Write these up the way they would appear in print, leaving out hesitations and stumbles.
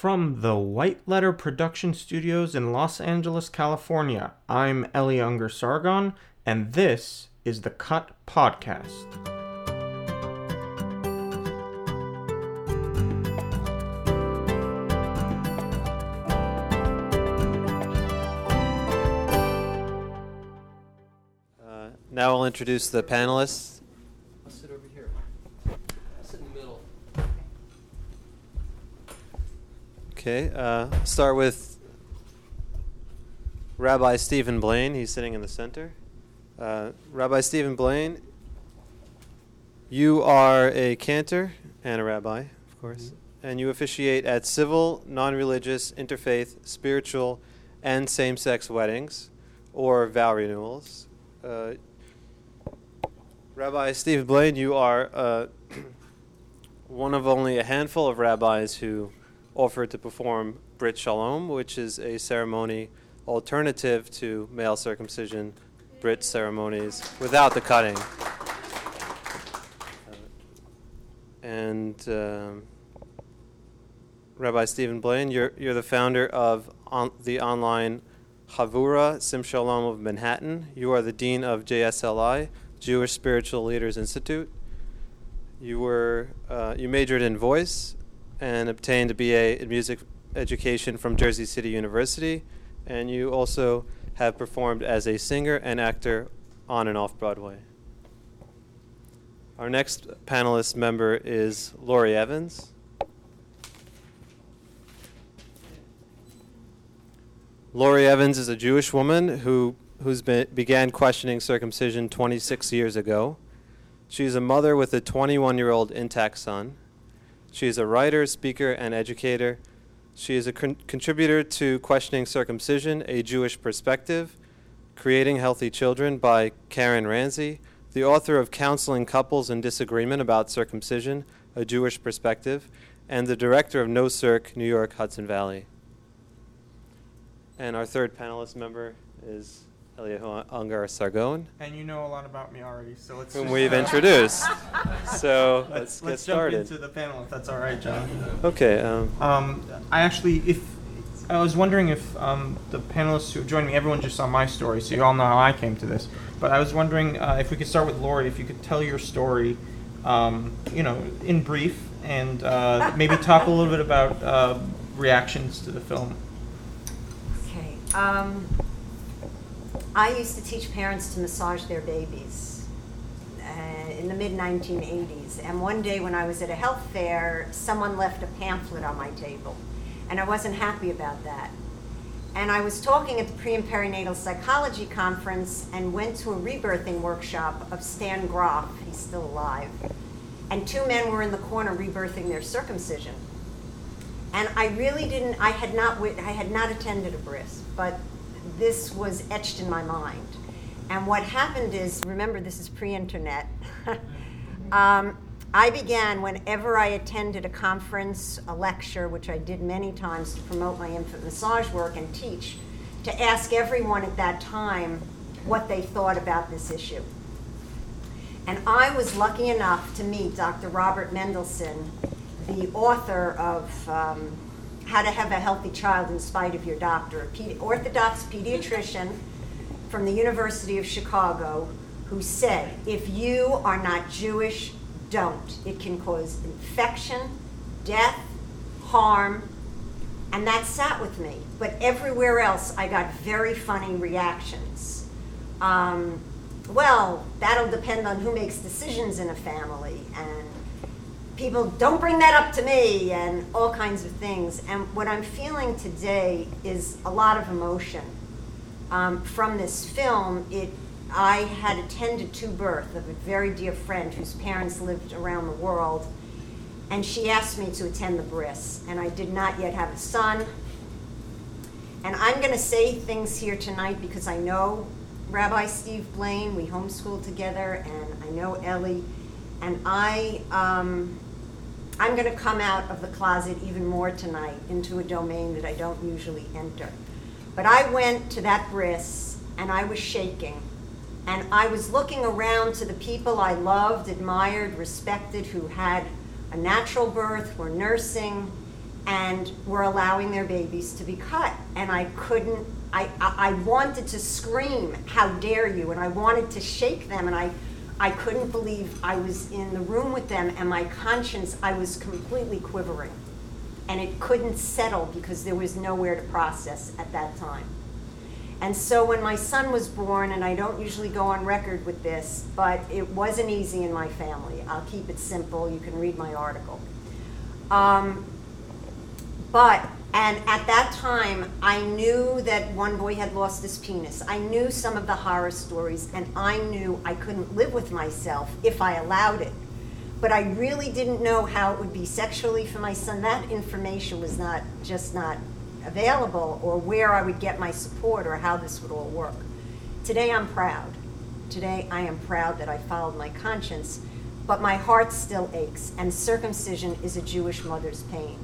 from the White Letter Production Studios in Los Angeles, California. I'm Eli Unger-Sargon, and this is The Cut Podcast. Now I'll introduce the panelists. Okay, start with Rabbi Steven Blane. He's sitting in the center. Rabbi Steven Blane, you are a cantor and a rabbi, of course, and you officiate at civil, non-religious, interfaith, spiritual, and same-sex weddings, or vow renewals. Rabbi Steven Blane, you are one of only a handful of rabbis who offered to perform Brit Shalom, which is a ceremony alternative to male circumcision Brit ceremonies without the cutting. And Rabbi Steven Blane, you're the founder of the online Havura Sim Shalom of Manhattan. You are the dean of JSLI, Jewish Spiritual Leaders Institute. You majored in voice and obtained a BA in music education from Jersey City University, and you also have performed as a singer and actor on and off Broadway. Our next panelist member is Lori Evans. Lori Evans is a Jewish woman who began questioning circumcision 26 years ago. She's a mother with a 21-year-old intact son. She is a writer, speaker, and educator. She is a contributor to Questioning Circumcision, A Jewish Perspective, Creating Healthy Children by Karen Ransey, the author of Counseling Couples in Disagreement About Circumcision, A Jewish Perspective, and the director of No Circ New York, Hudson Valley. And our third panelist member is Eli Unger-Sargon. And you know a lot about me already, so let's... Whom we've introduced. So let's get started. Let's jump into the panel, if that's all right, John. Okay. I was wondering if the panelists who joined me, everyone just saw my story, so you all know how I came to this. But I was wondering if we could start with Lori, if you could tell your story, in brief, and maybe talk a little bit about reactions to the film. Okay. I used to teach parents to massage their babies in the mid-1980s. And one day when I was at a health fair, someone left a pamphlet on my table. And I wasn't happy about that. And I was talking at the pre- and perinatal psychology conference and went to a rebirthing workshop of Stan Grof, he's still alive. And two men were in the corner rebirthing their circumcision. And I really didn't, I had not attended a bris, but this was etched in my mind. And what happened is, remember this is pre-internet, I began whenever I attended a conference, a lecture, which I did many times to promote my infant massage work and teach, to ask everyone at that time what they thought about this issue. And I was lucky enough to meet Dr. Robert Mendelssohn, the author of How to Have a Healthy Child in Spite of Your Doctor, an orthodox pediatrician from the University of Chicago, who said, if you are not Jewish, don't. It can cause infection, death, harm, and that sat with me. But everywhere else, I got very funny reactions. Well, that'll depend on who makes decisions in a family, and people don't bring that up to me, and all kinds of things. And what I'm feeling today is a lot of emotion from this film. I had attended two births of a very dear friend whose parents lived around the world, and she asked me to attend the bris, and I did not yet have a son. And I'm going to say things here tonight because I know Rabbi Steve Blane, we homeschooled together, and I know Eli, and I'm going to come out of the closet even more tonight into a domain that I don't usually enter. But I went to that bris, and I was shaking. And I was looking around to the people I loved, admired, respected, who had a natural birth, were nursing, and were allowing their babies to be cut. And I couldn't, I wanted to scream, how dare you, and I wanted to shake them, and I couldn't believe I was in the room with them, and my conscience, I was completely quivering. And it couldn't settle because there was nowhere to process at that time. And so when my son was born, and I don't usually go on record with this, but it wasn't easy in my family. I'll keep it simple. You can read my article. And at that time, I knew that one boy had lost his penis. I knew some of the horror stories, and I knew I couldn't live with myself if I allowed it. But I really didn't know how it would be sexually for my son. That information was not available, or where I would get my support, or how this would all work. Today I'm proud. Today I am proud that I followed my conscience, but my heart still aches, and circumcision is a Jewish mother's pain.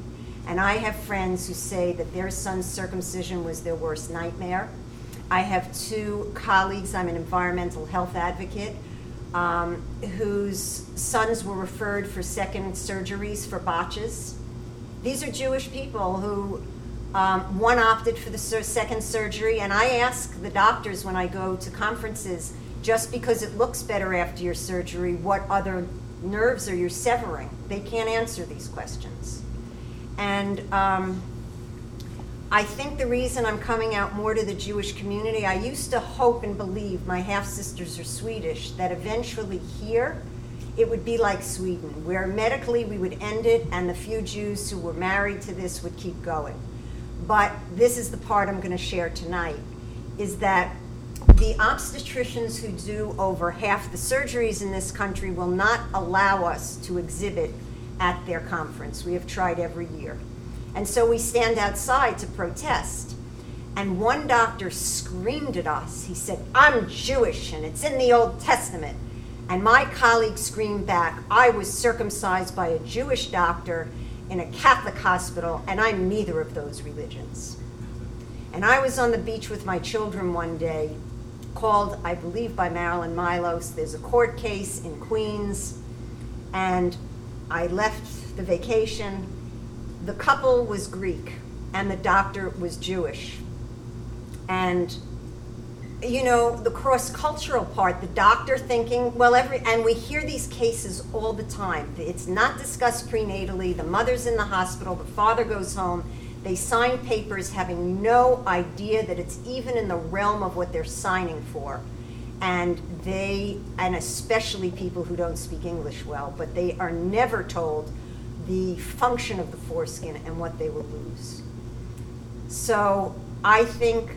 And I have friends who say that their son's circumcision was their worst nightmare. I have two colleagues, I'm an environmental health advocate, whose sons were referred for second surgeries for botches. These are Jewish people who, one opted for the second surgery, and I ask the doctors when I go to conferences, just because it looks better after your surgery, what other nerves are you severing? They can't answer these questions. And I think the reason I'm coming out more to the Jewish community, I used to hope and believe, my half-sisters are Swedish, that eventually here it would be like Sweden, where medically we would end it and the few Jews who were married to this would keep going. But this is the part I'm going to share tonight, is that the obstetricians who do over half the surgeries in this country will not allow us to exhibit at their conference. We have tried every year. And so we stand outside to protest. And one doctor screamed at us. He said, "I'm Jewish, and it's in the Old Testament." And my colleague screamed back, "I was circumcised by a Jewish doctor in a Catholic hospital, and I'm neither of those religions." And I was on the beach with my children one day, called, I believe, by Marilyn Milos. There's a court case in Queens, and I left the vacation. The couple was Greek, and the doctor was Jewish. And, you know, the cross-cultural part, the doctor thinking, well, and we hear these cases all the time. It's not discussed prenatally. The mother's in the hospital, the father goes home. They sign papers having no idea that it's even in the realm of what they're signing for. And they, and especially people who don't speak English well, but they are never told the function of the foreskin and what they will lose. So I think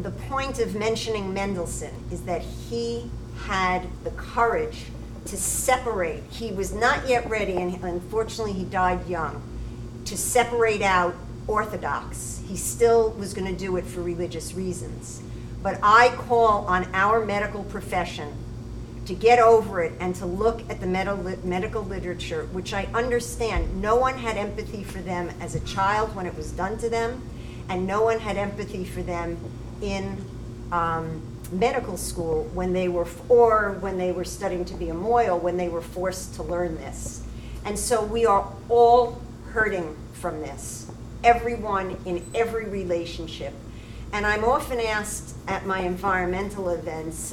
the point of mentioning Mendelssohn is that he had the courage to separate. He was not yet ready, and unfortunately he died young, to separate out Orthodox. He still was going to do it for religious reasons. But I call on our medical profession to get over it and to look at the medical literature, which I understand no one had empathy for them as a child when it was done to them, and no one had empathy for them in medical school when they were, or when they were studying to be a moil, when they were forced to learn this. And so we are all hurting from this, everyone in every relationship. And I'm often asked at my environmental events,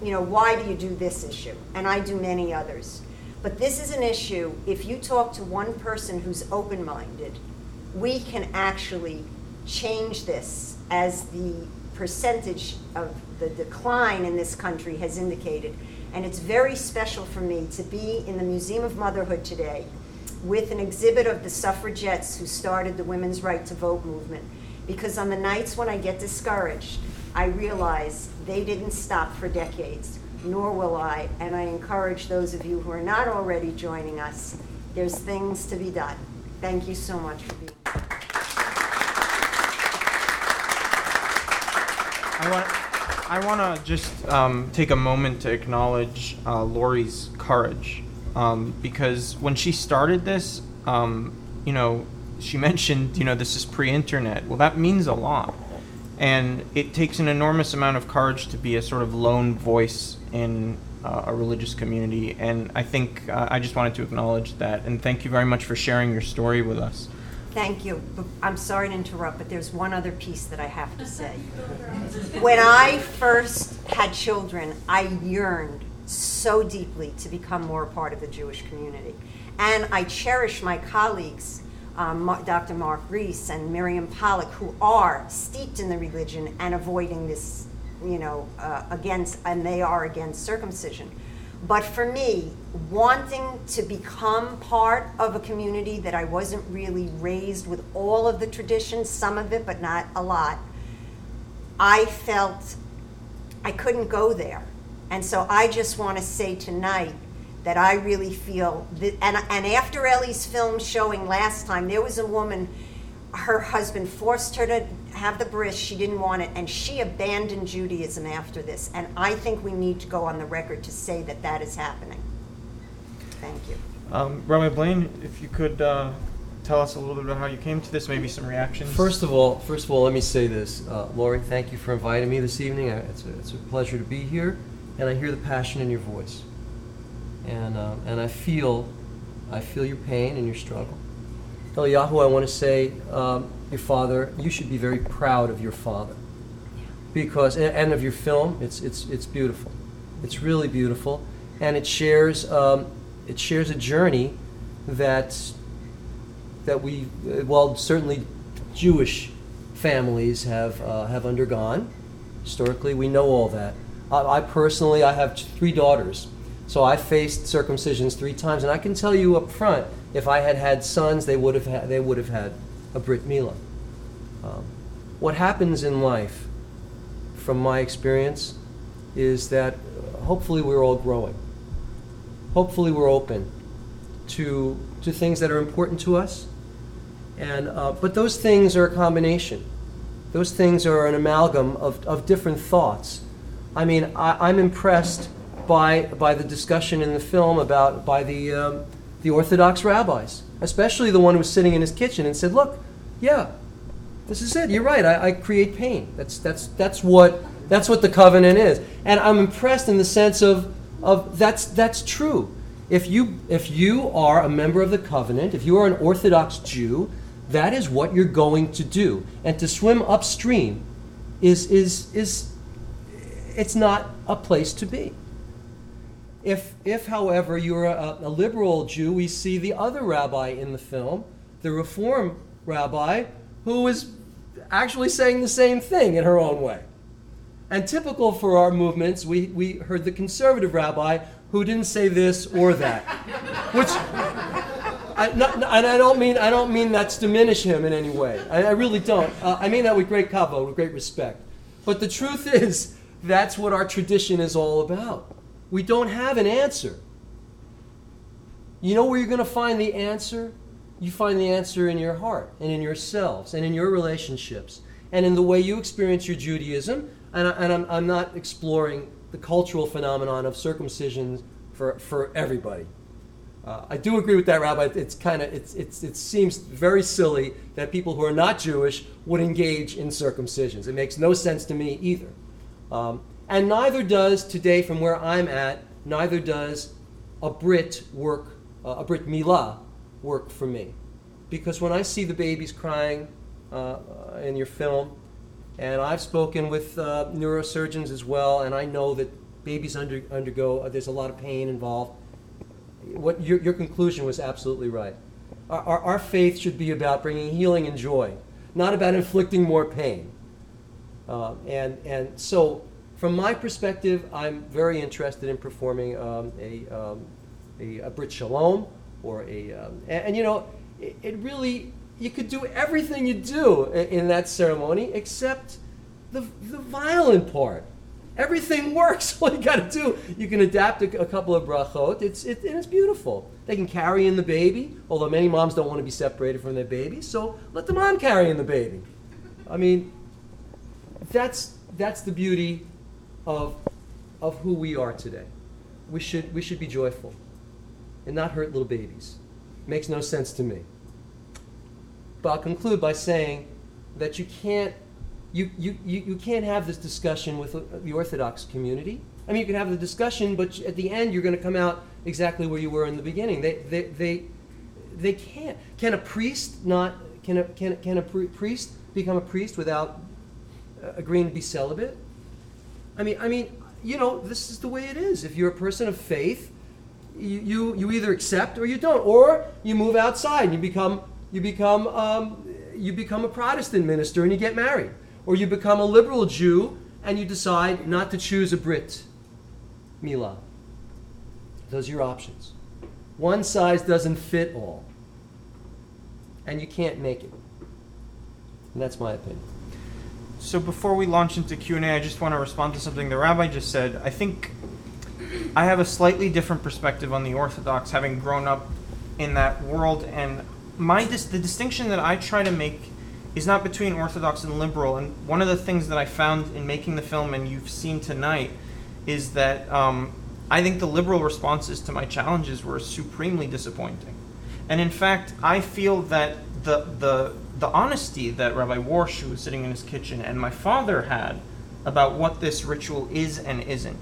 you know, why do you do this issue? And I do many others. But this is an issue, if you talk to one person who's open-minded, we can actually change this, as the percentage of the decline in this country has indicated. And it's very special for me to be in the Museum of Motherhood today with an exhibit of the suffragettes who started the women's right to vote movement. Because on the nights when I get discouraged, I realize they didn't stop for decades, nor will I. And I encourage those of you who are not already joining us, there's things to be done. Thank you so much for being here. I want to just take a moment to acknowledge Lori's courage. Because when she started this, you know, she mentioned, you know, this is pre-internet. Well, that means a lot. And it takes an enormous amount of courage to be a sort of lone voice in a religious community. And I think I just wanted to acknowledge that. And thank you very much for sharing your story with us. Thank you. I'm sorry to interrupt, but there's one other piece that I have to say. When I first had children, I yearned so deeply to become more a part of the Jewish community. And I cherish my colleagues, Dr. Mark Reese and Miriam Pollack, who are steeped in the religion and avoiding this, and they are against circumcision. But for me, wanting to become part of a community that I wasn't really raised with all of the traditions, some of it, but not a lot, I felt I couldn't go there. And so I just want to say tonight that I really feel, and after Ellie's film showing last time, there was a woman, her husband forced her to have the bris, she didn't want it, and she abandoned Judaism after this. And I think we need to go on the record to say that that is happening. Thank you. Rabbi Blane, if you could tell us a little bit about how you came to this, maybe some reactions. First of all, let me say this. Lori, thank you for inviting me this evening. It's a pleasure to be here, and I hear the passion in your voice. And I feel your pain and your struggle. Eliyahu, I want to say, your father, you should be very proud of your father, because and of your film. It's beautiful. It's really beautiful, and it shares a journey that we certainly Jewish families have undergone. Historically, we know all that. I personally have 3 daughters. So I faced circumcisions 3 times, and I can tell you up front, if I had sons, they would have had a Brit Milah. What happens in life, from my experience, is that hopefully we're all growing. Hopefully we're open to things that are important to us, and but those things are a combination. Those things are an amalgam of different thoughts. I mean, I'm impressed by the discussion in the film by the Orthodox rabbis, especially the one who was sitting in his kitchen and said, "Look, yeah, this is it. You're right. I create pain. That's what the covenant is." And I'm impressed in the sense of that's true. If you are a member of the covenant, if you are an Orthodox Jew, that is what you're going to do. And to swim upstream is it's not a place to be. If, however, you're a liberal Jew, we see the other rabbi in the film, the Reform rabbi, who is actually saying the same thing in her own way. And typical for our movements, we heard the conservative rabbi who didn't say this or that, which I don't mean that's diminish him in any way. I really don't. I mean that with great kavod, with great respect. But the truth is, that's what our tradition is all about. We don't have an answer. You know where you're going to find the answer? You find the answer in your heart and in yourselves and in your relationships and in the way you experience your Judaism. And I'm not exploring the cultural phenomenon of circumcision for everybody. I do agree with that, Rabbi. It seems very silly that people who are not Jewish would engage in circumcisions. It makes no sense to me either. And neither does today, from where I'm at, neither does a Brit Milah work for me, because when I see the babies crying in your film, and I've spoken with neurosurgeons as well, and I know that babies undergo there's a lot of pain involved. What your conclusion was absolutely right. Our faith should be about bringing healing and joy, not about inflicting more pain. And so. From my perspective, I'm very interested in performing a Brit Shalom or it really, you could do everything you do in that ceremony except the violent part. Everything works. All you got to do, you can adapt a couple of brachot. It's beautiful. They can carry in the baby, although many moms don't want to be separated from their baby, so let the mom carry in the baby. I mean, that's the beauty of who we are today. We should be joyful and not hurt little babies. Makes no sense to me. But I'll conclude by saying that you can't have this discussion with the Orthodox community. I mean, you can have the discussion, but at the end you're going to come out exactly where you were in the beginning. They can't. Can a priest not Can a priest become a priest without agreeing to be celibate? I mean, you know, this is the way it is. If you're a person of faith, you either accept or you don't, or you move outside and you become a Protestant minister and you get married, or you become a liberal Jew and you decide not to choose a Brit Milah. Those are your options. One size doesn't fit all, and you can't make it. And that's my opinion. So before we launch into Q&A, I just want to respond to something the rabbi just said. I think I have a slightly different perspective on the Orthodox, having grown up in that world. And the distinction that I try to make is not between Orthodox and liberal. And one of the things that I found in making the film, and you've seen tonight, is that I think the liberal responses to my challenges were supremely disappointing. And in fact, I feel that the honesty that Rabbi Warsh, who was sitting in his kitchen, and my father had about what this ritual is and isn't,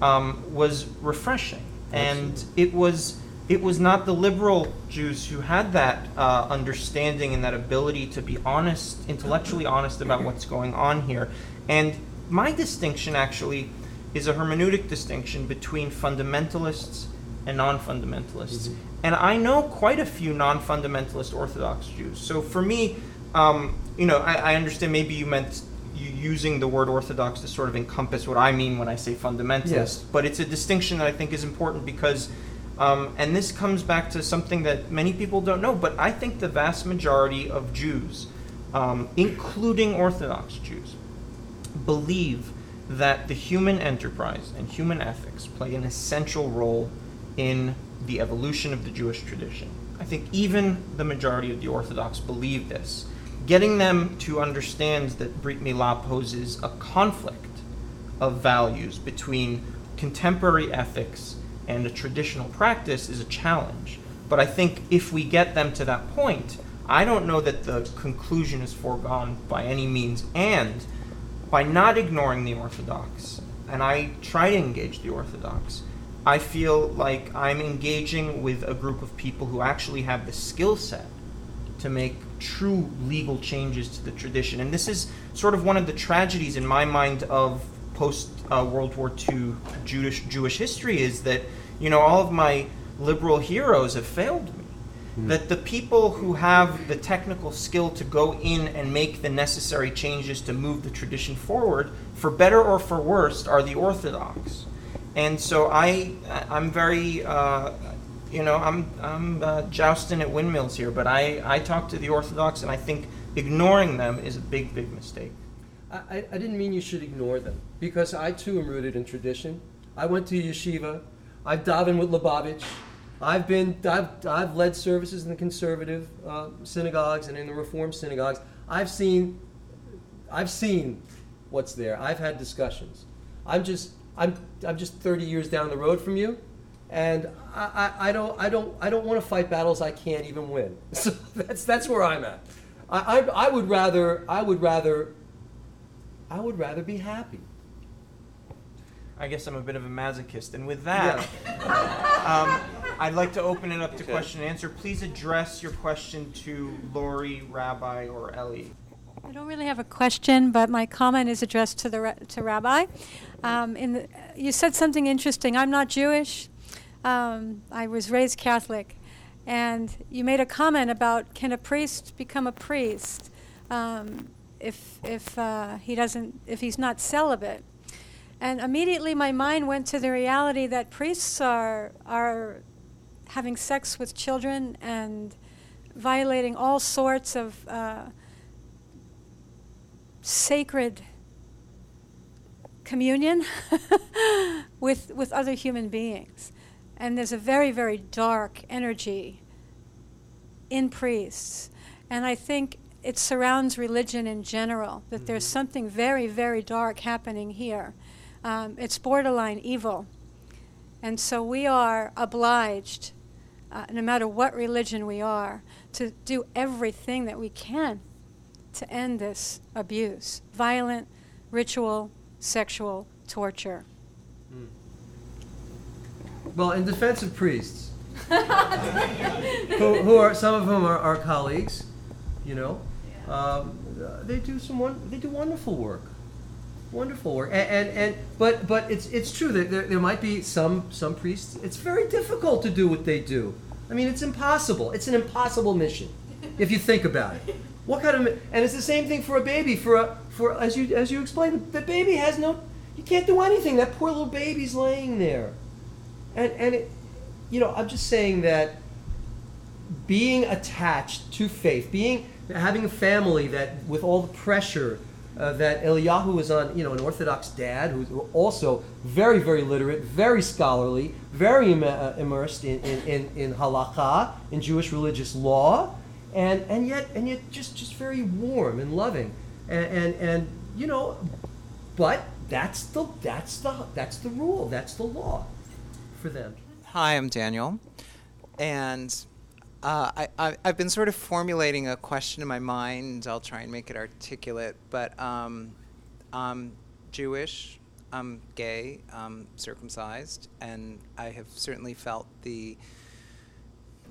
was refreshing. Absolutely. And it was not the liberal Jews who had that understanding and that ability to be honest, intellectually honest about what's going on here. And my distinction actually is a hermeneutic distinction between fundamentalists and non-fundamentalists. Mm-hmm. And I know quite a few non-fundamentalist Orthodox Jews. So for me, I understand maybe you meant using the word Orthodox to sort of encompass what I mean when I say fundamentalist. Yes. But it's a distinction that I think is important because, and this comes back to something that many people don't know, but I think the vast majority of Jews, including Orthodox Jews, believe that the human enterprise and human ethics play an essential role in the evolution of the Jewish tradition. I think even the majority of the Orthodox believe this. Getting them to understand that Brit Milah poses a conflict of values between contemporary ethics and a traditional practice is a challenge. But I think if we get them to that point, I don't know that the conclusion is foregone by any means. And by not ignoring the Orthodox, and I try to engage the Orthodox, I feel like I'm engaging with a group of people who actually have the skill set to make true legal changes to the tradition. And this is sort of one of the tragedies in my mind of post-World War II Jewish history, is that, you know, all of my liberal heroes have failed me. Mm-hmm. That the people who have the technical skill to go in and make the necessary changes to move the tradition forward, for better or for worse, are the Orthodox. And so I'm very, I'm jousting at windmills here, but I talk to the Orthodox, and I think ignoring them is a big, big mistake. I didn't mean you should ignore them, because I, too, am rooted in tradition. I went to yeshiva. I've davened with Lubavitch. I've led services in the conservative synagogues and in the reform synagogues. I've seen what's there. I've had discussions. I'm just 30 years down the road from you, and I don't want to fight battles I can't even win. So that's where I'm at. I would rather be happy. I guess I'm a bit of a masochist, and with that, yeah. I'd like to open it up to question and answer. Please address your question to Lori, Rabbi, or Eli. I don't really have a question, but my comment is addressed to Rabbi. You said something interesting. I'm not Jewish. I was raised Catholic, and you made a comment about, can a priest become a priest if he's not celibate? And immediately my mind went to the reality that priests are having sex with children and violating all sorts of sacred communion with other human beings. And there's a very, very dark energy in priests. And I think it surrounds religion in general, that there's something very, very dark happening here. It's borderline evil. And so we are obliged, no matter what religion we are, to do everything that we can to end this abuse, violent, ritual, sexual torture. Well, in defense of priests, who are some of whom are our colleagues, you know. Yeah. They do wonderful work. Wonderful work, but it's true that there might be some priests. It's very difficult to do what they do. I mean, it's impossible. It's an impossible mission, if you think about it. What kind of and it's the same thing for a baby. For as you explained, the baby has no. You can't do anything. That poor little baby's laying there, and it, you know, I'm just saying that being attached to faith, having a family that with all the pressure. That Eliyahu was on, you know, an Orthodox dad who's also very, very literate, very scholarly, very immersed in halakha, in Jewish religious law, and yet just very warm and loving, and you know, but that's the rule, that's the law for them. Hi, I'm Daniel, and. I've been sort of formulating a question in my mind. I'll try and make it articulate, but I'm Jewish, I'm gay, I'm circumcised, and I have certainly felt the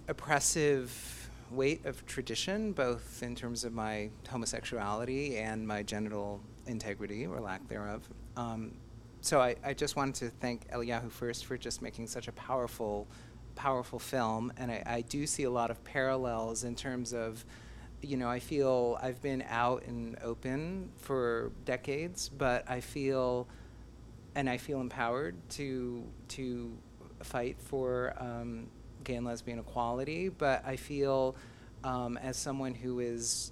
oppressive weight of tradition, both in terms of my homosexuality and my genital integrity, or lack thereof. So I just wanted to thank Eliyahu first for just making such a powerful film, and I do see a lot of parallels in terms of, you know, I feel I've been out and open for decades, but I feel empowered to fight for gay and lesbian equality, but I feel as someone who is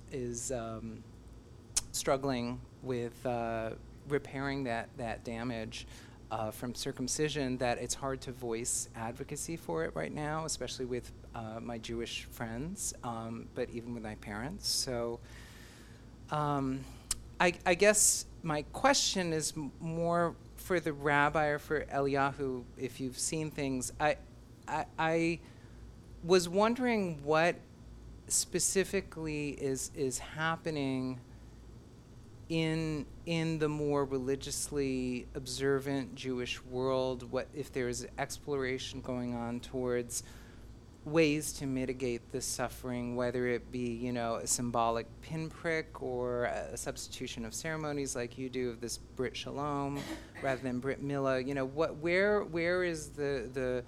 struggling with repairing that damage from circumcision, that it's hard to voice advocacy for it right now, especially with my Jewish friends, but even with my parents. So I guess my question is more for the rabbi or for Eliyahu, if you've seen things. I was wondering what specifically is happening in the more religiously observant Jewish world, what if there is exploration going on towards ways to mitigate the suffering, whether it be, you know, a symbolic pinprick or a substitution of ceremonies like you do of this Brit Shalom rather than Brit Milah, you know, where is the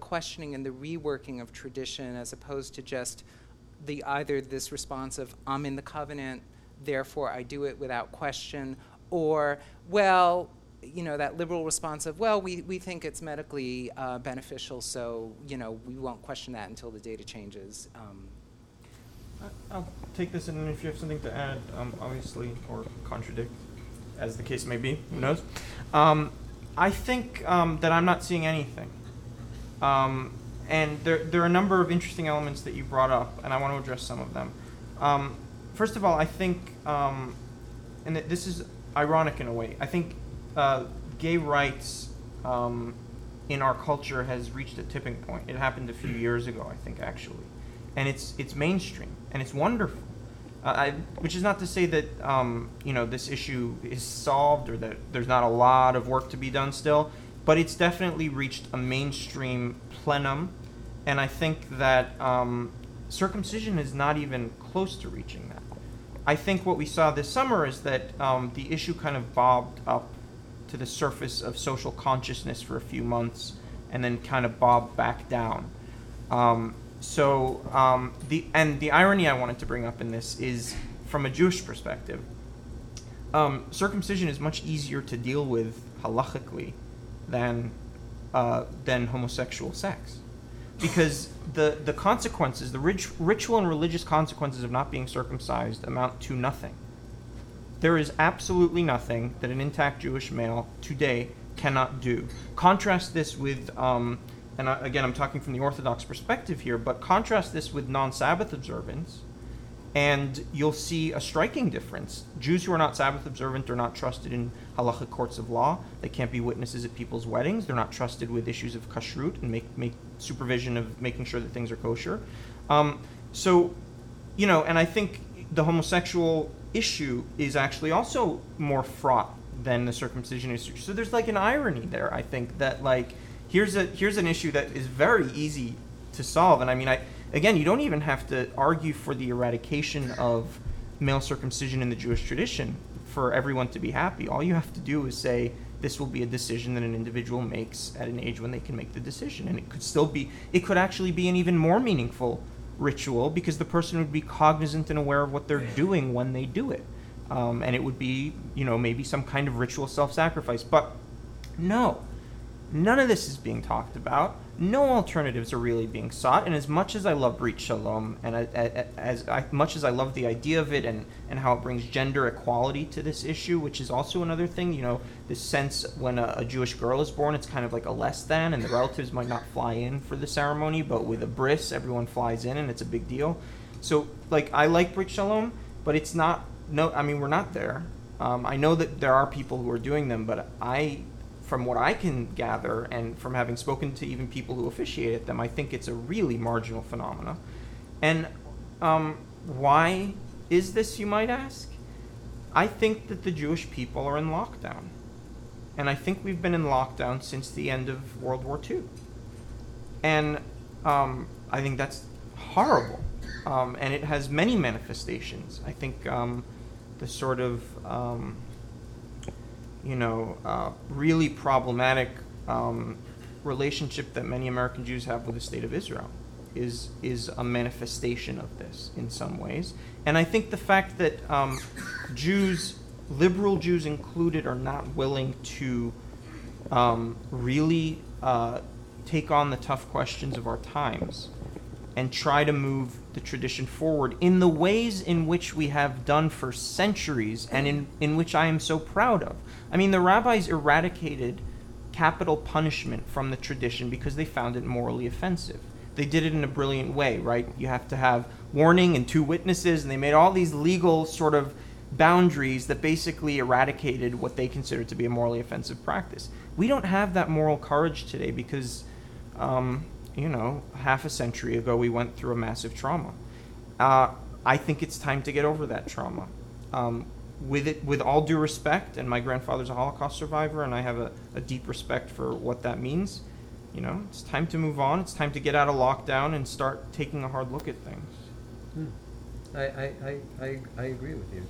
questioning and the reworking of tradition as opposed to just the either this response of I'm in the covenant, therefore I do it without question, or, well, you know, that liberal response of, well, we think it's medically beneficial, so, you know, we won't question that until the data changes. I'll take this, and then if you have something to add, obviously, or contradict, as the case may be, who knows. I think that I'm not seeing anything. And there are a number of interesting elements that you brought up, and I want to address some of them. First of all, I think, and this is ironic in a way, I think gay rights in our culture has reached a tipping point. It happened a few years ago, I think, actually. And it's mainstream, and it's wonderful. Which is not to say that, you know, this issue is solved or that there's not a lot of work to be done still, but it's definitely reached a mainstream plenum. And I think that circumcision is not even close to reaching that. I think what we saw this summer is that the issue kind of bobbed up to the surface of social consciousness for a few months and then kind of bobbed back down. The irony I wanted to bring up in this is from a Jewish perspective, circumcision is much easier to deal with halachically than homosexual sex. Because the consequences, the ritual and religious consequences of not being circumcised amount to nothing. There is absolutely nothing that an intact Jewish male today cannot do. Contrast this with, again, I'm talking from the Orthodox perspective here, but contrast this with non-Sabbath observance, and you'll see a striking difference. Jews who are not Sabbath observant are not trusted in halachic courts of law. They can't be witnesses at people's weddings. They're not trusted with issues of kashrut and make supervision of making sure that things are kosher. So, you know, and I think the homosexual issue is actually also more fraught than the circumcision issue. So there's like an irony there, I think, that like here's an issue that is very easy to solve. And I mean, I again, you don't even have to argue for the eradication of male circumcision in the Jewish tradition for everyone to be happy. All you have to do is say this will be a decision that an individual makes at an age when they can make the decision. And it could still be, it could actually be an even more meaningful ritual because the person would be cognizant and aware of what they're doing when they do it. And it would be, you know, maybe some kind of ritual self-sacrifice. But no, none of this is being talked about. No alternatives are really being sought. And as much as I love Brit Shalom, and much as I love the idea of it and how it brings gender equality to this issue, which is also another thing, you know, this sense when a Jewish girl is born, it's kind of like a less than, and the relatives might not fly in for the ceremony, but with a bris, everyone flies in, and it's a big deal. So, like, I like Brit Shalom, but it's not, no, I mean, we're not there. I know that there are people who are doing them, but from what I can gather, and from having spoken to even people who officiate at them, I think it's a really marginal phenomena. And why is this, you might ask? I think that the Jewish people are in lockdown. And I think we've been in lockdown since the end of World War II. And I think that's horrible. And it has many manifestations. I think the sort of... really problematic relationship that many American Jews have with the state of Israel is a manifestation of this in some ways. And I think the fact that Jews, liberal Jews included, are not willing to really take on the tough questions of our times and try to move the tradition forward in the ways in which we have done for centuries and in which I am so proud of. I mean, the rabbis eradicated capital punishment from the tradition because they found it morally offensive. They did it in a brilliant way, right? You have to have warning and two witnesses, and they made all these legal sort of boundaries that basically eradicated what they considered to be a morally offensive practice. We don't have that moral courage today because... half a century ago, we went through a massive trauma. I think it's time to get over that trauma. With all due respect, and my grandfather's a Holocaust survivor, and I have a deep respect for what that means, you know, it's time to move on. It's time to get out of lockdown and start taking a hard look at things. I agree with you.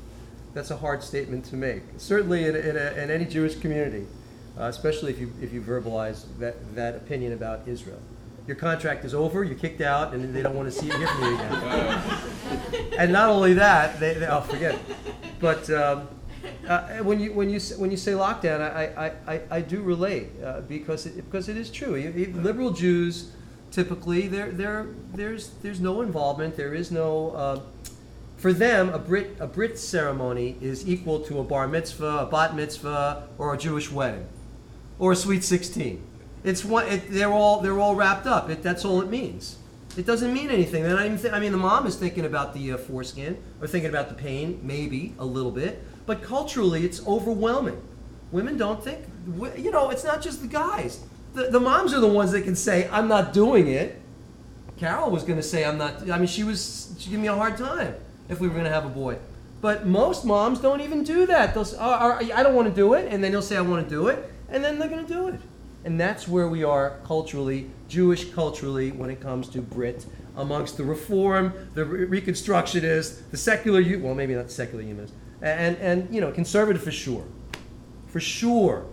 That's a hard statement to make. Certainly in any Jewish community, especially if you verbalize that opinion about Israel. Your contract is over, you're kicked out, and they don't want to see you here from you again. And not only that, they forget it. But when you say lockdown, I do relate because it is true. Liberal Jews typically there's no involvement. There is no for them a Brit ceremony is equal to a bar mitzvah, a bat mitzvah, or a Jewish wedding, or a sweet 16. It's one. They're all wrapped up. That's all it means. It doesn't mean anything. They're not even the mom is thinking about the foreskin or thinking about the pain, maybe a little bit. But culturally, it's overwhelming. Women don't think. You know, it's not just the guys. The moms are the ones that can say, "I'm not doing it." Carol was going to say, "I'm not." I mean, she gave me a hard time if we were going to have a boy. But most moms don't even do that. They'll say, "Oh, I don't want to do it," and then they'll say, "I want to do it," and then they're going to do it. And that's where we are culturally, Jewish culturally, when it comes to Brit, amongst the Reform, the Reconstructionists, the secular, well, maybe not secular humanists, and conservative for sure.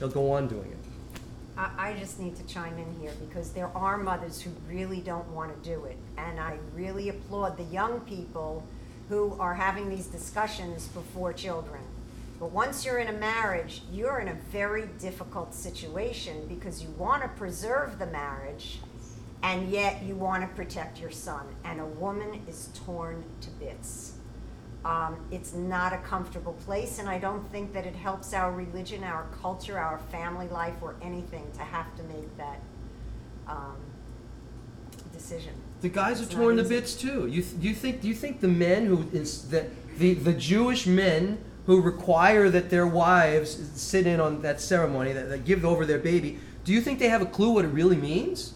They'll go on doing it. I just need to chime in here because there are mothers who really don't want to do it, and I really applaud the young people who are having these discussions before children. But once you're in a marriage, you're in a very difficult situation because you want to preserve the marriage, and yet you want to protect your son. And a woman is torn to bits. It's not a comfortable place, and I don't think that it helps our religion, our culture, our family life, or anything to have to make that decision. The guys are torn to bits too. Do you think the men who is the Jewish men who require that their wives sit in on that ceremony, that give over their baby, do you think they have a clue what it really means?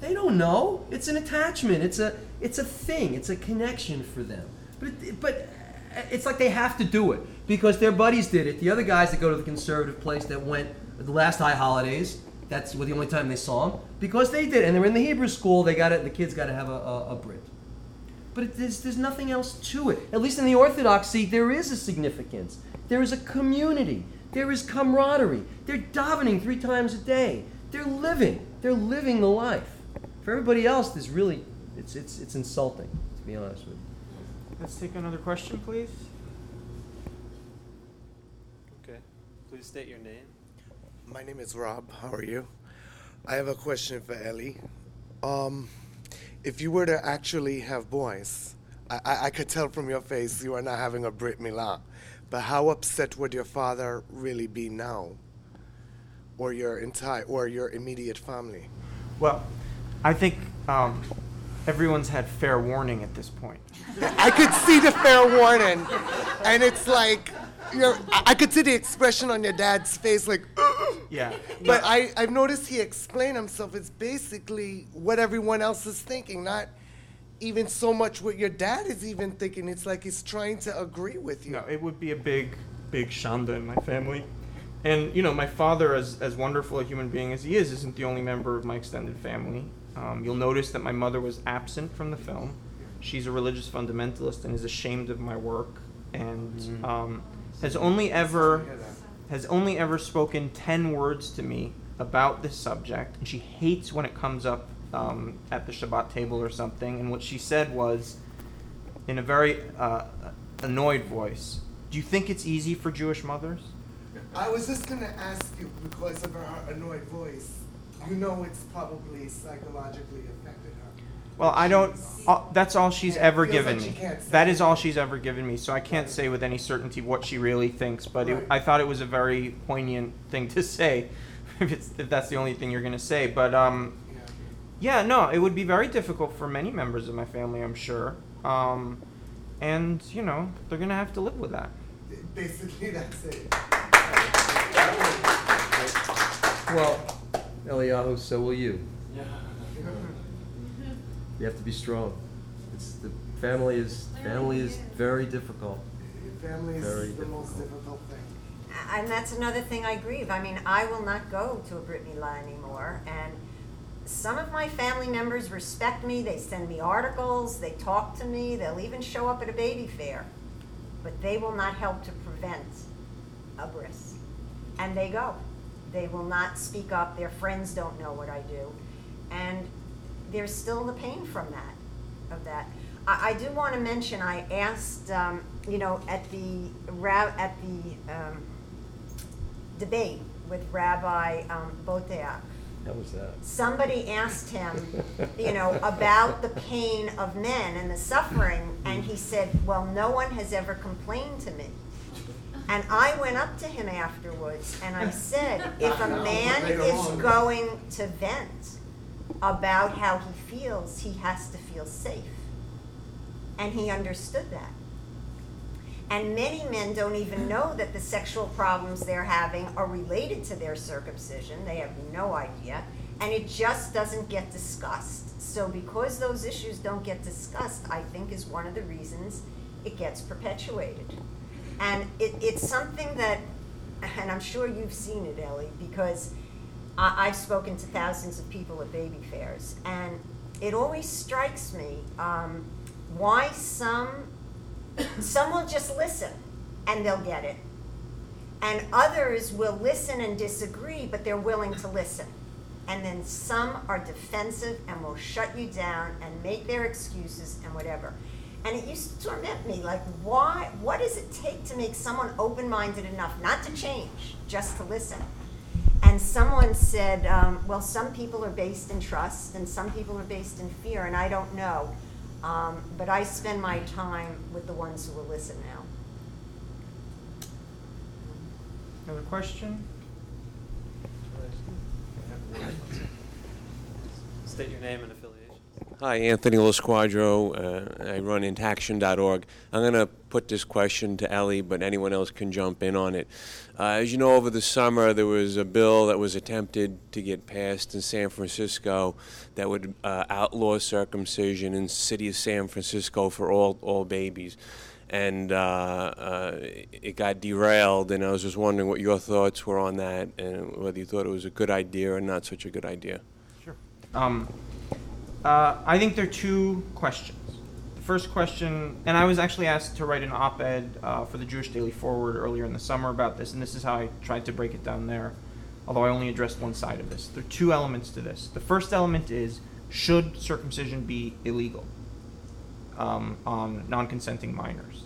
They don't know. It's an attachment. It's a thing. It's a connection for them. But it's like they have to do it because their buddies did it. The other guys that go to the conservative place that went the last high holidays, That's the only time they saw him, because they did, and they're in the Hebrew school. They got it. The kids got to have a Brit. But there's nothing else to it. At least in the Orthodoxy, there is a significance. There is a community. There is camaraderie. They're davening 3 times a day. They're living. They're living the life. For everybody else, there's really it's insulting, to be honest with you. Let's take another question, please. Okay. Please state your name. My name is Rob. How are you? I have a question for Eli. If you were to actually have boys, I could tell from your face you are not having a Brit Milah, but how upset would your father really be now, or your immediate family? Well, I think everyone's had fair warning at this point. I could see the fair warning, and it's like I could see the expression on your dad's face, like. Yeah. But I've noticed he explained himself. It's basically what everyone else is thinking, not even so much what your dad is even thinking. It's like he's trying to agree with you. No, it would be a big, big shanda in my family. And, you know, my father, as wonderful a human being as he is, isn't the only member of my extended family. You'll notice that my mother was absent from the film. She's a religious fundamentalist and is ashamed of my work and has only ever spoken 10 words to me about this subject, and she hates when it comes up at the Shabbat table or something. And what she said was, in a very annoyed voice, "Do you think it's easy for Jewish mothers?" I was just going to ask you, because of her annoyed voice, you know it's probably psychologically affected her. Well, I don't. That's all she's ever given me. That is all she's ever given me. So I can't say with any certainty what she really thinks. But I thought it was a very poignant thing to say, if that's the only thing you're going to say. But it would be very difficult for many members of my family, I'm sure. And you know, they're going to have to live with that. Basically, that's it. Well, Eliyahu, so will you. Yeah. You have to be strong. It's the family is very difficult. Family is very the difficult. Most difficult thing. And that's another thing I grieve. I mean, I will not go to a Brit Milah anymore. And some of my family members respect me. They send me articles. They talk to me. They'll even show up at a baby fair. But they will not help to prevent a bris. And they go. They will not speak up. Their friends don't know what I do. And there's still the pain from that, of that. I do want to mention, I asked, at the debate with Rabbi Botea. How was that? Somebody asked him, about the pain of men and the suffering, and he said, well, no one has ever complained to me. And I went up to him afterwards, and I said, if a man is going to vent about how he feels, he has to feel safe. And he understood that. And many men don't even know that the sexual problems they're having are related to their circumcision. They have no idea. And it just doesn't get discussed. So because those issues don't get discussed, I think is one of the reasons it gets perpetuated. And it's something that, and I'm sure you've seen it, Ellie, because I've spoken to thousands of people at baby fairs, and it always strikes me why some will just listen and they'll get it, and others will listen and disagree, but they're willing to listen, and then some are defensive and will shut you down and make their excuses and whatever. And it used to torment me, like, why? What does it take to make someone open-minded enough not to change, just to listen? And someone said, well, some people are based in trust and some people are based in fear, and I don't know. But I spend my time with the ones who will listen now. Another question? State your name and affiliation. Hi, Anthony Losquadro. I run intaction.org. I'm going to put this question to Eli, but anyone else can jump in on it. As you know, over the summer, there was a bill that was attempted to get passed in San Francisco that would outlaw circumcision in the city of San Francisco for all babies. And it got derailed, and I was just wondering what your thoughts were on that and whether you thought it was a good idea or not such a good idea. Sure. I think there are two questions. The first question, and I was actually asked to write an op-ed for the Jewish Daily Forward earlier in the summer about this, and this is how I tried to break it down there, although I only addressed one side of this. There are two elements to this. The first element is, should circumcision be illegal on non-consenting minors?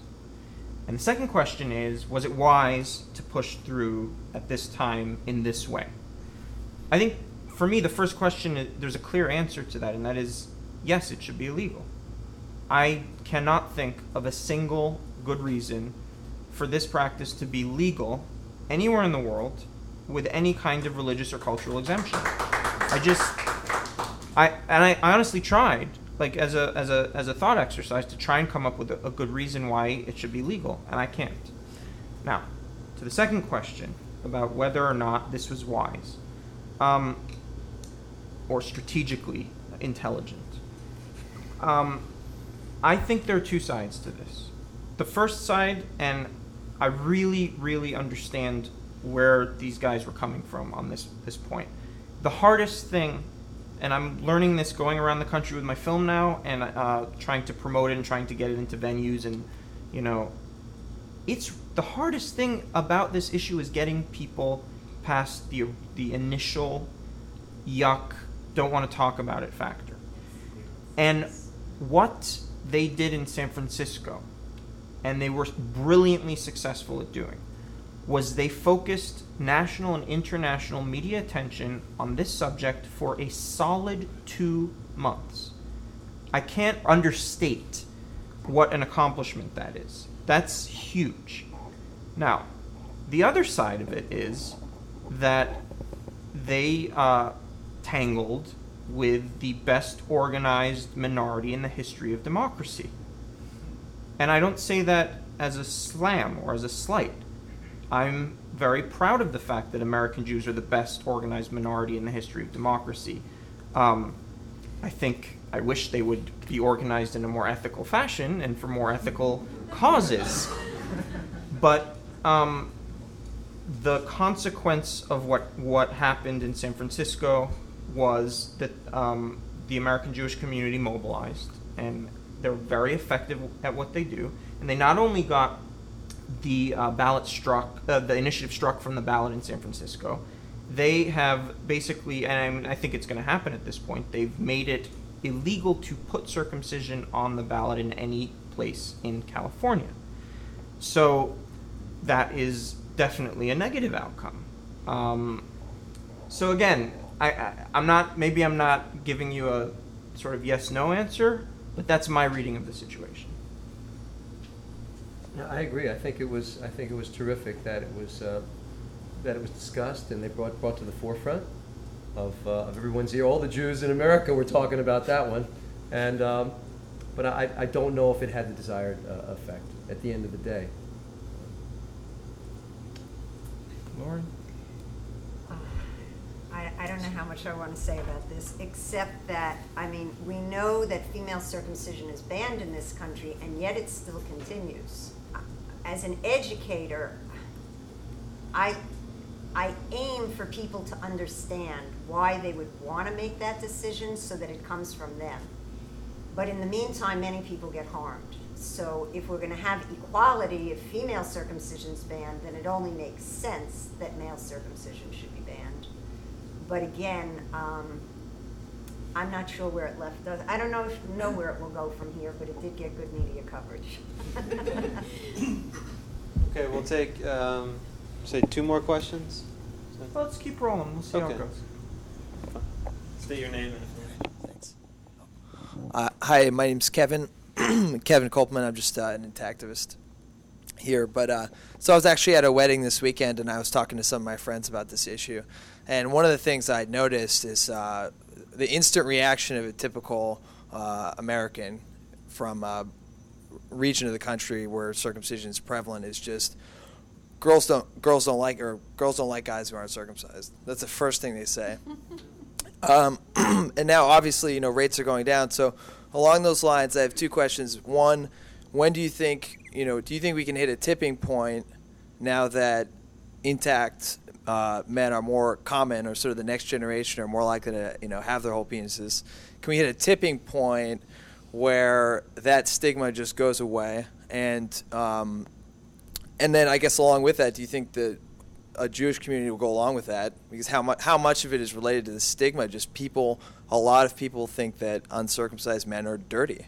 And the second question is, was it wise to push through at this time in this way? I think, for me, the first question is, there's a clear answer to that, and that is, yes, it should be illegal. I cannot think of a single good reason for this practice to be legal anywhere in the world with any kind of religious or cultural exemption. I honestly tried, like as a thought exercise, to try and come up with a good reason why it should be legal, and I can't. Now, to the second question about whether or not this was wise. Or strategically intelligent. I think there are two sides to this. The first side, and I really, really understand where these guys were coming from on this point. The hardest thing, and I'm learning this going around the country with my film now, and trying to promote it and trying to get it into venues, and it's the hardest thing about this issue is getting people past the initial yuck, don't want to talk about it factor. And what they did in San Francisco, and they were brilliantly successful at doing, was they focused national and international media attention on this subject for a solid 2 months. I can't understate what an accomplishment that is. That's huge. Now, the other side of it is that they tangled with the best organized minority in the history of democracy. And I don't say that as a slam or as a slight. I'm very proud of the fact that American Jews are the best organized minority in the history of democracy. I wish they would be organized in a more ethical fashion and for more ethical causes. But the consequence of what happened in San Francisco was that the American Jewish community mobilized, and they're very effective at what they do. And they not only got the initiative struck from the ballot in San Francisco, they have basically, and I think it's going to happen at this point, they've made it illegal to put circumcision on the ballot in any place in California. So that is definitely a negative outcome. So again, I'm not giving you a sort of yes-no answer, but that's my reading of the situation. No, I agree. I think it was terrific that it was discussed and they brought to the forefront of everyone's ear. All the Jews in America were talking about that one, and but I don't know if it had the desired effect at the end of the day. Lauren? I don't know how much I want to say about this, except that, we know that female circumcision is banned in this country, and yet it still continues. As an educator, I aim for people to understand why they would want to make that decision so that it comes from them. But in the meantime, many people get harmed. So if we're going to have equality, if female circumcision is banned, then it only makes sense that male circumcision should be banned. But again, I'm not sure where it left us. I don't know where it will go from here, but it did get good media coverage. Okay, we'll take, two more questions. Well, let's keep rolling. We'll see how it goes. State your name. Thanks. Hi, my name's Kevin. Kevin Coleman. I'm just an intactivist here. But so I was actually at a wedding this weekend, and I was talking to some of my friends about this issue. And one of the things I noticed is the instant reaction of a typical American from a region of the country where circumcision is prevalent is just girls don't like guys who aren't circumcised. That's the first thing they say. And now obviously, you know, rates are going down. So along those lines, I have two questions. One, when do you think, you know, do you think we can hit a tipping point now that intact men are more common, or sort of the next generation are more likely to, you know, have their whole penises? Can we hit a tipping point where that stigma just goes away? And then I guess along with that, do you think that a Jewish community will go along with that? Because how much of it is related to the stigma? Just people, a lot of people think that uncircumcised men are dirty,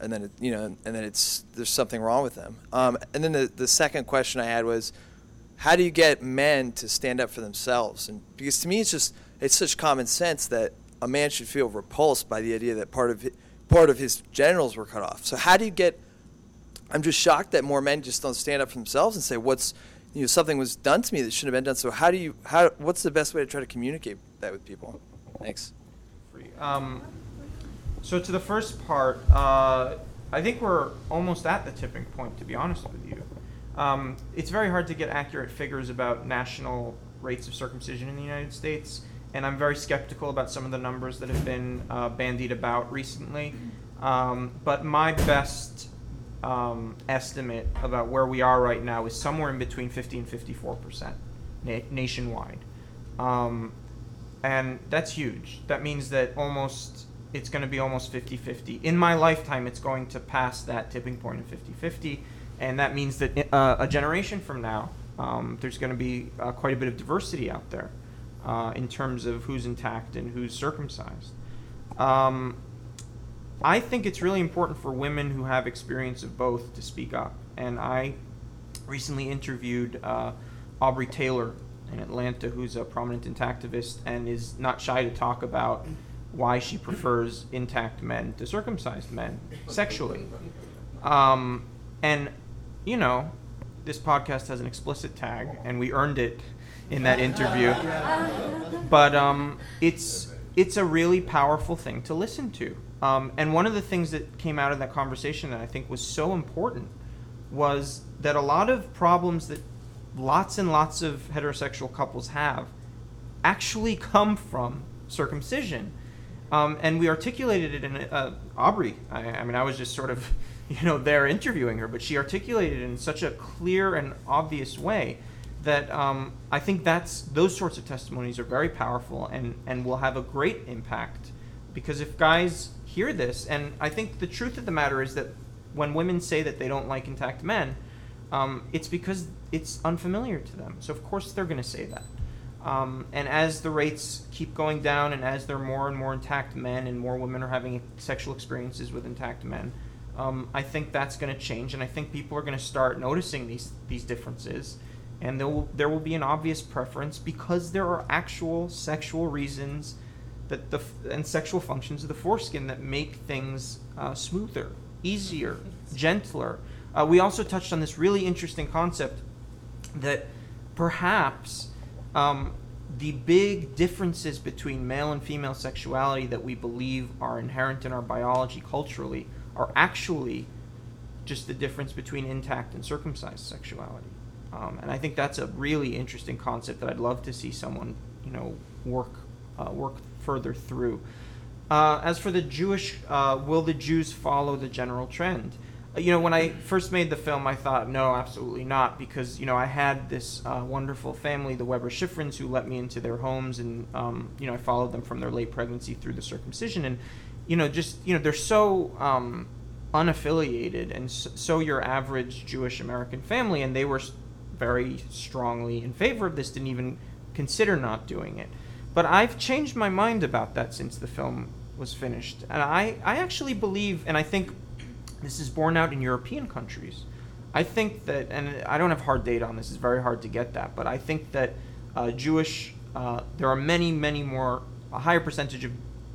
and then it, you know, and then it's there's something wrong with them. And then the second question I had was, how do you get men to stand up for themselves? And because to me, it's such common sense that a man should feel repulsed by the idea that part of his genitals were cut off. So how do you get? I'm just shocked that more men just don't stand up for themselves and say, what's, you know, something was done to me that shouldn't have been done. So how do you, what's the best way to try to communicate that with people? Thanks. So to the first part, I think we're almost at the tipping point, to be honest with you. It's very hard to get accurate figures about national rates of circumcision in the United States, and I'm very skeptical about some of the numbers that have been bandied about recently. But my best estimate about where we are right now is somewhere in between 50 and 54% nationwide. And that's huge. That means that it's going to be almost 50-50. In my lifetime, it's going to pass that tipping point of 50-50, and that means that a generation from now, there's going to be quite a bit of diversity out there in terms of who's intact and who's circumcised. I think it's really important for women who have experience of both to speak up. And I recently interviewed Aubrey Taylor in Atlanta, who's a prominent intactivist and is not shy to talk about why she prefers intact men to circumcised men sexually. And, you know, this podcast has an explicit tag, and we earned it in that interview. But it's a really powerful thing to listen to. And one of the things that came out of that conversation that I think was so important was that a lot of problems that lots and lots of heterosexual couples have actually come from circumcision. And we articulated it in Aubrey. I mean, I was just sort of, you know, there interviewing her, but she articulated it in such a clear and obvious way that I think those sorts of testimonies are very powerful and will have a great impact. Because if guys hear this, and I think the truth of the matter is that when women say that they don't like intact men, it's because it's unfamiliar to them. So of course they're going to say that. And as the rates keep going down and as there are more and more intact men and more women are having sexual experiences with intact men, I think that's going to change. And I think people are going to start noticing these differences. And there will be an obvious preference because there are actual sexual reasons that and sexual functions of the foreskin that make things smoother, easier, gentler. We also touched on this really interesting concept that perhaps the big differences between male and female sexuality that we believe are inherent in our biology culturally are actually just the difference between intact and circumcised sexuality. And I think that's a really interesting concept that I'd love to see someone, you know, work further through. As for the Jewish, will the Jews follow the general trend? You know, when I first made the film, I thought, no, absolutely not, because, you know, I had this wonderful family, the Weber Schifrins, who let me into their homes, and, you know, I followed them from their late pregnancy through the circumcision, and, you know, just, you know, they're so unaffiliated, and so your average Jewish American family, and they were very strongly in favor of this, didn't even consider not doing it. But I've changed my mind about that since the film was finished. And I actually believe, and I think this is borne out in European countries, I think that, and I don't have hard data on this, it's very hard to get that, but I think that Jewish, there are many, many more, a higher percentage of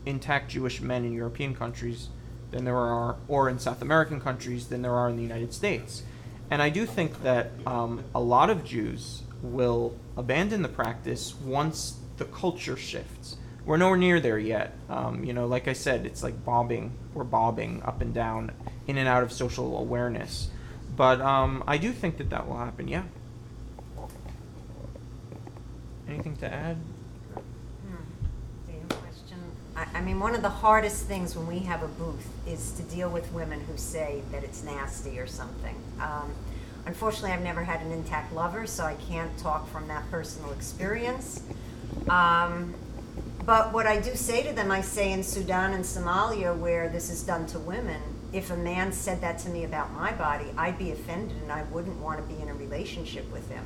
intact Jewish men in European countries than there are, or in South American countries, than there are in the United States. And I do think that a lot of Jews will abandon the practice once the culture shifts. We're nowhere near there yet. You know, like I said, it's like bobbing. We're bobbing up and down, in and out of social awareness. But I do think that that will happen, yeah. Anything to add? Same question. I mean, one of the hardest things when we have a booth is to deal with women who say that it's nasty or something. Unfortunately, I've never had an intact lover, so I can't talk from that personal experience. But what I do say to them, I say in Sudan and Somalia, where this is done to women, if a man said that to me about my body, I'd be offended and I wouldn't want to be in a relationship with him.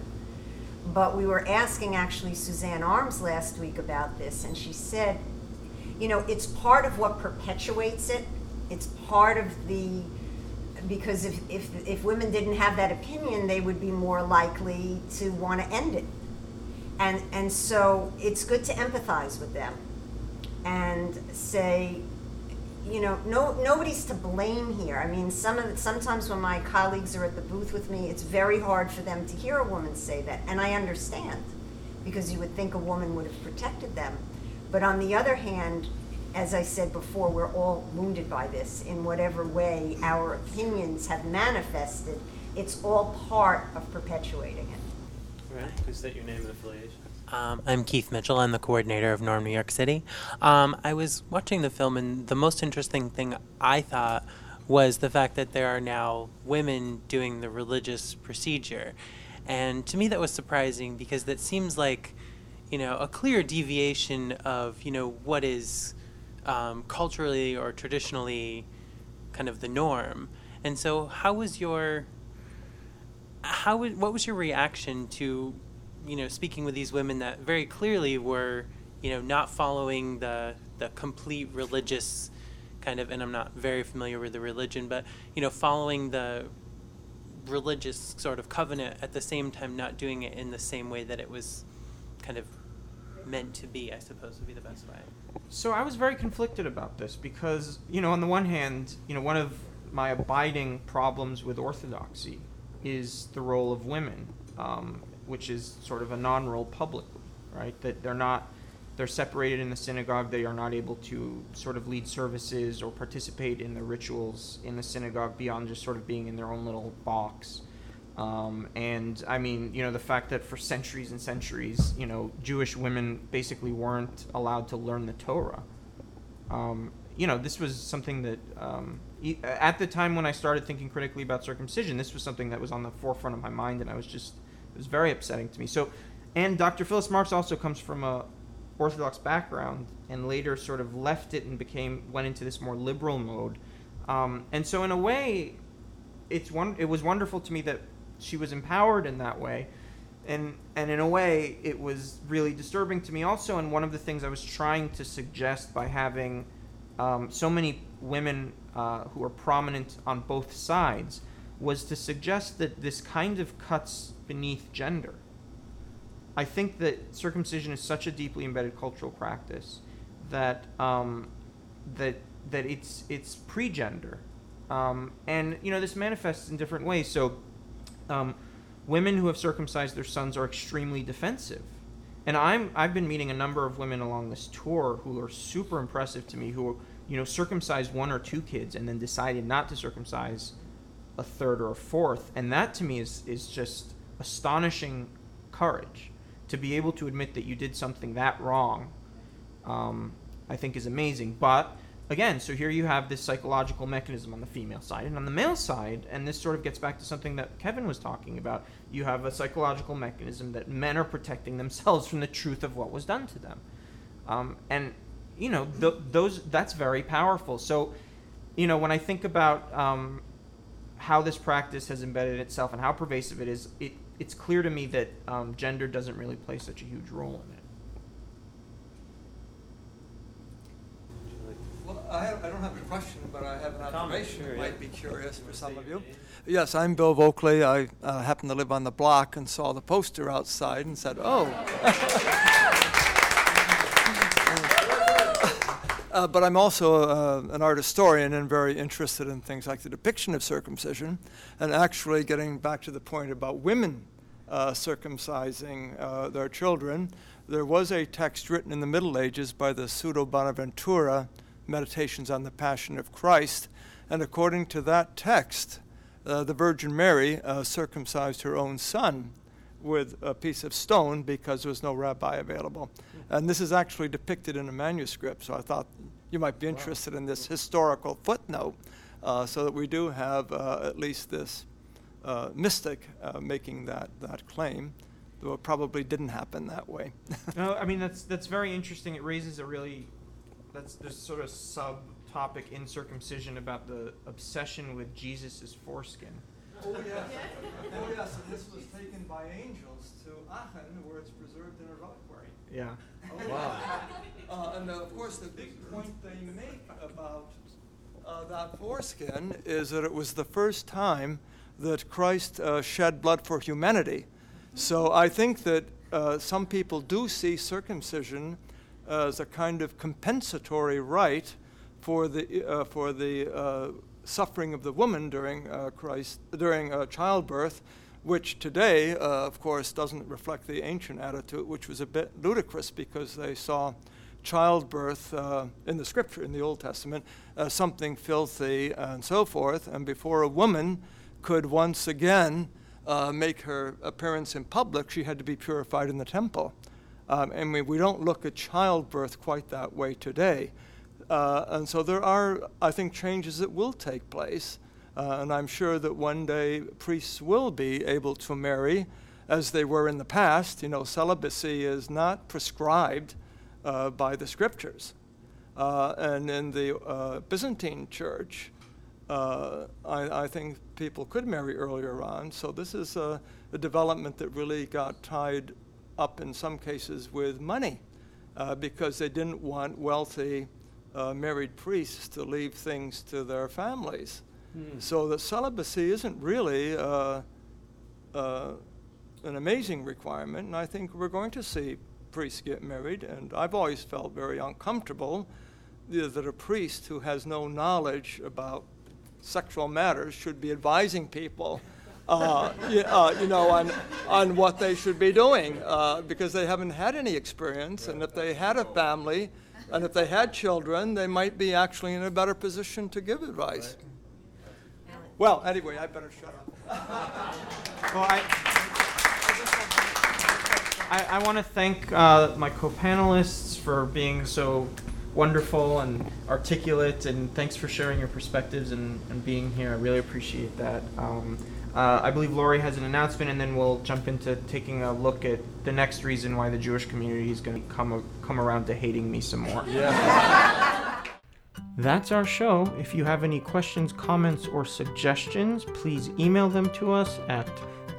But we were asking actually Suzanne Arms last week about this, and she said, you know, it's part of what perpetuates it. It's part of the, because if women didn't have that opinion, they would be more likely to want to end it. And so it's good to empathize with them and say, you know, nobody's to blame here. I mean, sometimes when my colleagues are at the booth with me, it's very hard for them to hear a woman say that. And I understand, because you would think a woman would have protected them. But on the other hand, as I said before, we're all wounded by this in whatever way our opinions have manifested. It's all part of perpetuating it. Please state your name and affiliation. I'm Keith Mitchell. I'm the coordinator of NORM New York City. I was watching the film, and the most interesting thing I thought was the fact that there are now women doing the religious procedure. And to me that was surprising, because that seems like, you know, a clear deviation of, you know, what is culturally or traditionally kind of the norm. And so how was your... What was your reaction to, you know, speaking with these women that very clearly were, you know, not following the complete religious kind of, and I'm not very familiar with the religion, but, you know, following the religious sort of covenant at the same time, not doing it in the same way that it was kind of meant to be, I suppose would be the best way. So I was very conflicted about this because, you know, on the one hand, you know, one of my abiding problems with orthodoxy is the role of women, which is sort of a non-role publicly, right? That they're separated in the synagogue, they are not able to sort of lead services or participate in the rituals in the synagogue beyond just sort of being in their own little box. And I mean, you know, the fact that for centuries and centuries, you know, Jewish women basically weren't allowed to learn the Torah. You know, this was something that... at the time when I started thinking critically about circumcision, this was something that was on the forefront of my mind, and it was very upsetting to me. So, and Dr. Phyllis Marx also comes from a Orthodox background and later sort of left it and went into this more liberal mode. And so in a way, it was wonderful to me that she was empowered in that way. And in a way, it was really disturbing to me also. And one of the things I was trying to suggest by having so many women who are prominent on both sides was to suggest that this kind of cuts beneath gender. I think that circumcision is such a deeply embedded cultural practice that that it's pre-gender, and you know this manifests in different ways. So, women who have circumcised their sons are extremely defensive. And I've been meeting a number of women along this tour who are super impressive to me, who, you know, circumcised one or two kids and then decided not to circumcise a third or a fourth. And that to me is just astonishing courage. To be able to admit that you did something that wrong, I think is amazing. But again, so here you have this psychological mechanism on the female side. And on the male side, and this sort of gets back to something that Kevin was talking about, you have a psychological mechanism that men are protecting themselves from the truth of what was done to them. And, you know, that's very powerful. So, you know, when I think about how this practice has embedded itself and how pervasive it is, it's clear to me that gender doesn't really play such a huge role in it. Well, I don't have a question, but I have an observation that might be curious for some of you. Yes, I'm Bill Volkley. I happened to live on the block and saw the poster outside and said, oh. But I'm also an art historian and very interested in things like the depiction of circumcision. And actually getting back to the point about women circumcising their children, There was a text written in the Middle Ages by the pseudo-Bonaventura, Meditations on the Passion of Christ, and according to that text, the Virgin Mary circumcised her own son with a piece of stone because there was no rabbi available. And this is actually depicted in a manuscript, so I thought you might be interested in this historical footnote so that we do have at least this mystic making that claim. Though it probably didn't happen that way. No, I mean, that's very interesting. It raises a really, there's sort of subtopic in circumcision about the obsession with Jesus' foreskin. Oh, yes. Oh, yes, and this was taken by angels to Aachen, where it's preserved in a reliquary. Yeah. Oh, wow. And, of course, the big point they make about that foreskin is that it was the first time that Christ shed blood for humanity. So I think that some people do see circumcision as a kind of compensatory rite for the suffering of the woman during childbirth, which today, of course, doesn't reflect the ancient attitude, which was a bit ludicrous because they saw childbirth in the Scripture, in the Old Testament, as something filthy and so forth. And before a woman could once again make her appearance in public, she had to be purified in the temple. And we don't look at childbirth quite that way today. And so there are, I think, changes that will take place. And I'm sure that one day priests will be able to marry as they were in the past. You know, celibacy is not prescribed by the Scriptures. And in the Byzantine church, I think people could marry earlier on. So this is a development that really got tied up in some cases with money because they didn't want wealthy married priests to leave things to their families. Mm. So that celibacy isn't really an amazing requirement, and I think we're going to see priests get married. And I've always felt very uncomfortable that a priest who has no knowledge about sexual matters should be advising people, on what they should be doing, because they haven't had any experience. And if they had a family, and if they had children, they might be actually in a better position to give advice. Right. Well, anyway, I better shut up. Well, I want to thank my co-panelists for being so wonderful and articulate, and thanks for sharing your perspectives and being here. I really appreciate that. I believe Lori has an announcement, and then we'll jump into taking a look at the next reason why the Jewish community is going to come around to hating me some more. Yeah. That's our show. If you have any questions, comments, or suggestions, please email them to us at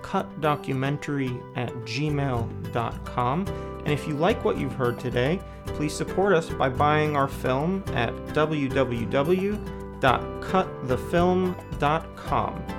cutdocumentary@gmail.com. And if you like what you've heard today, please support us by buying our film at www.cutthefilm.com.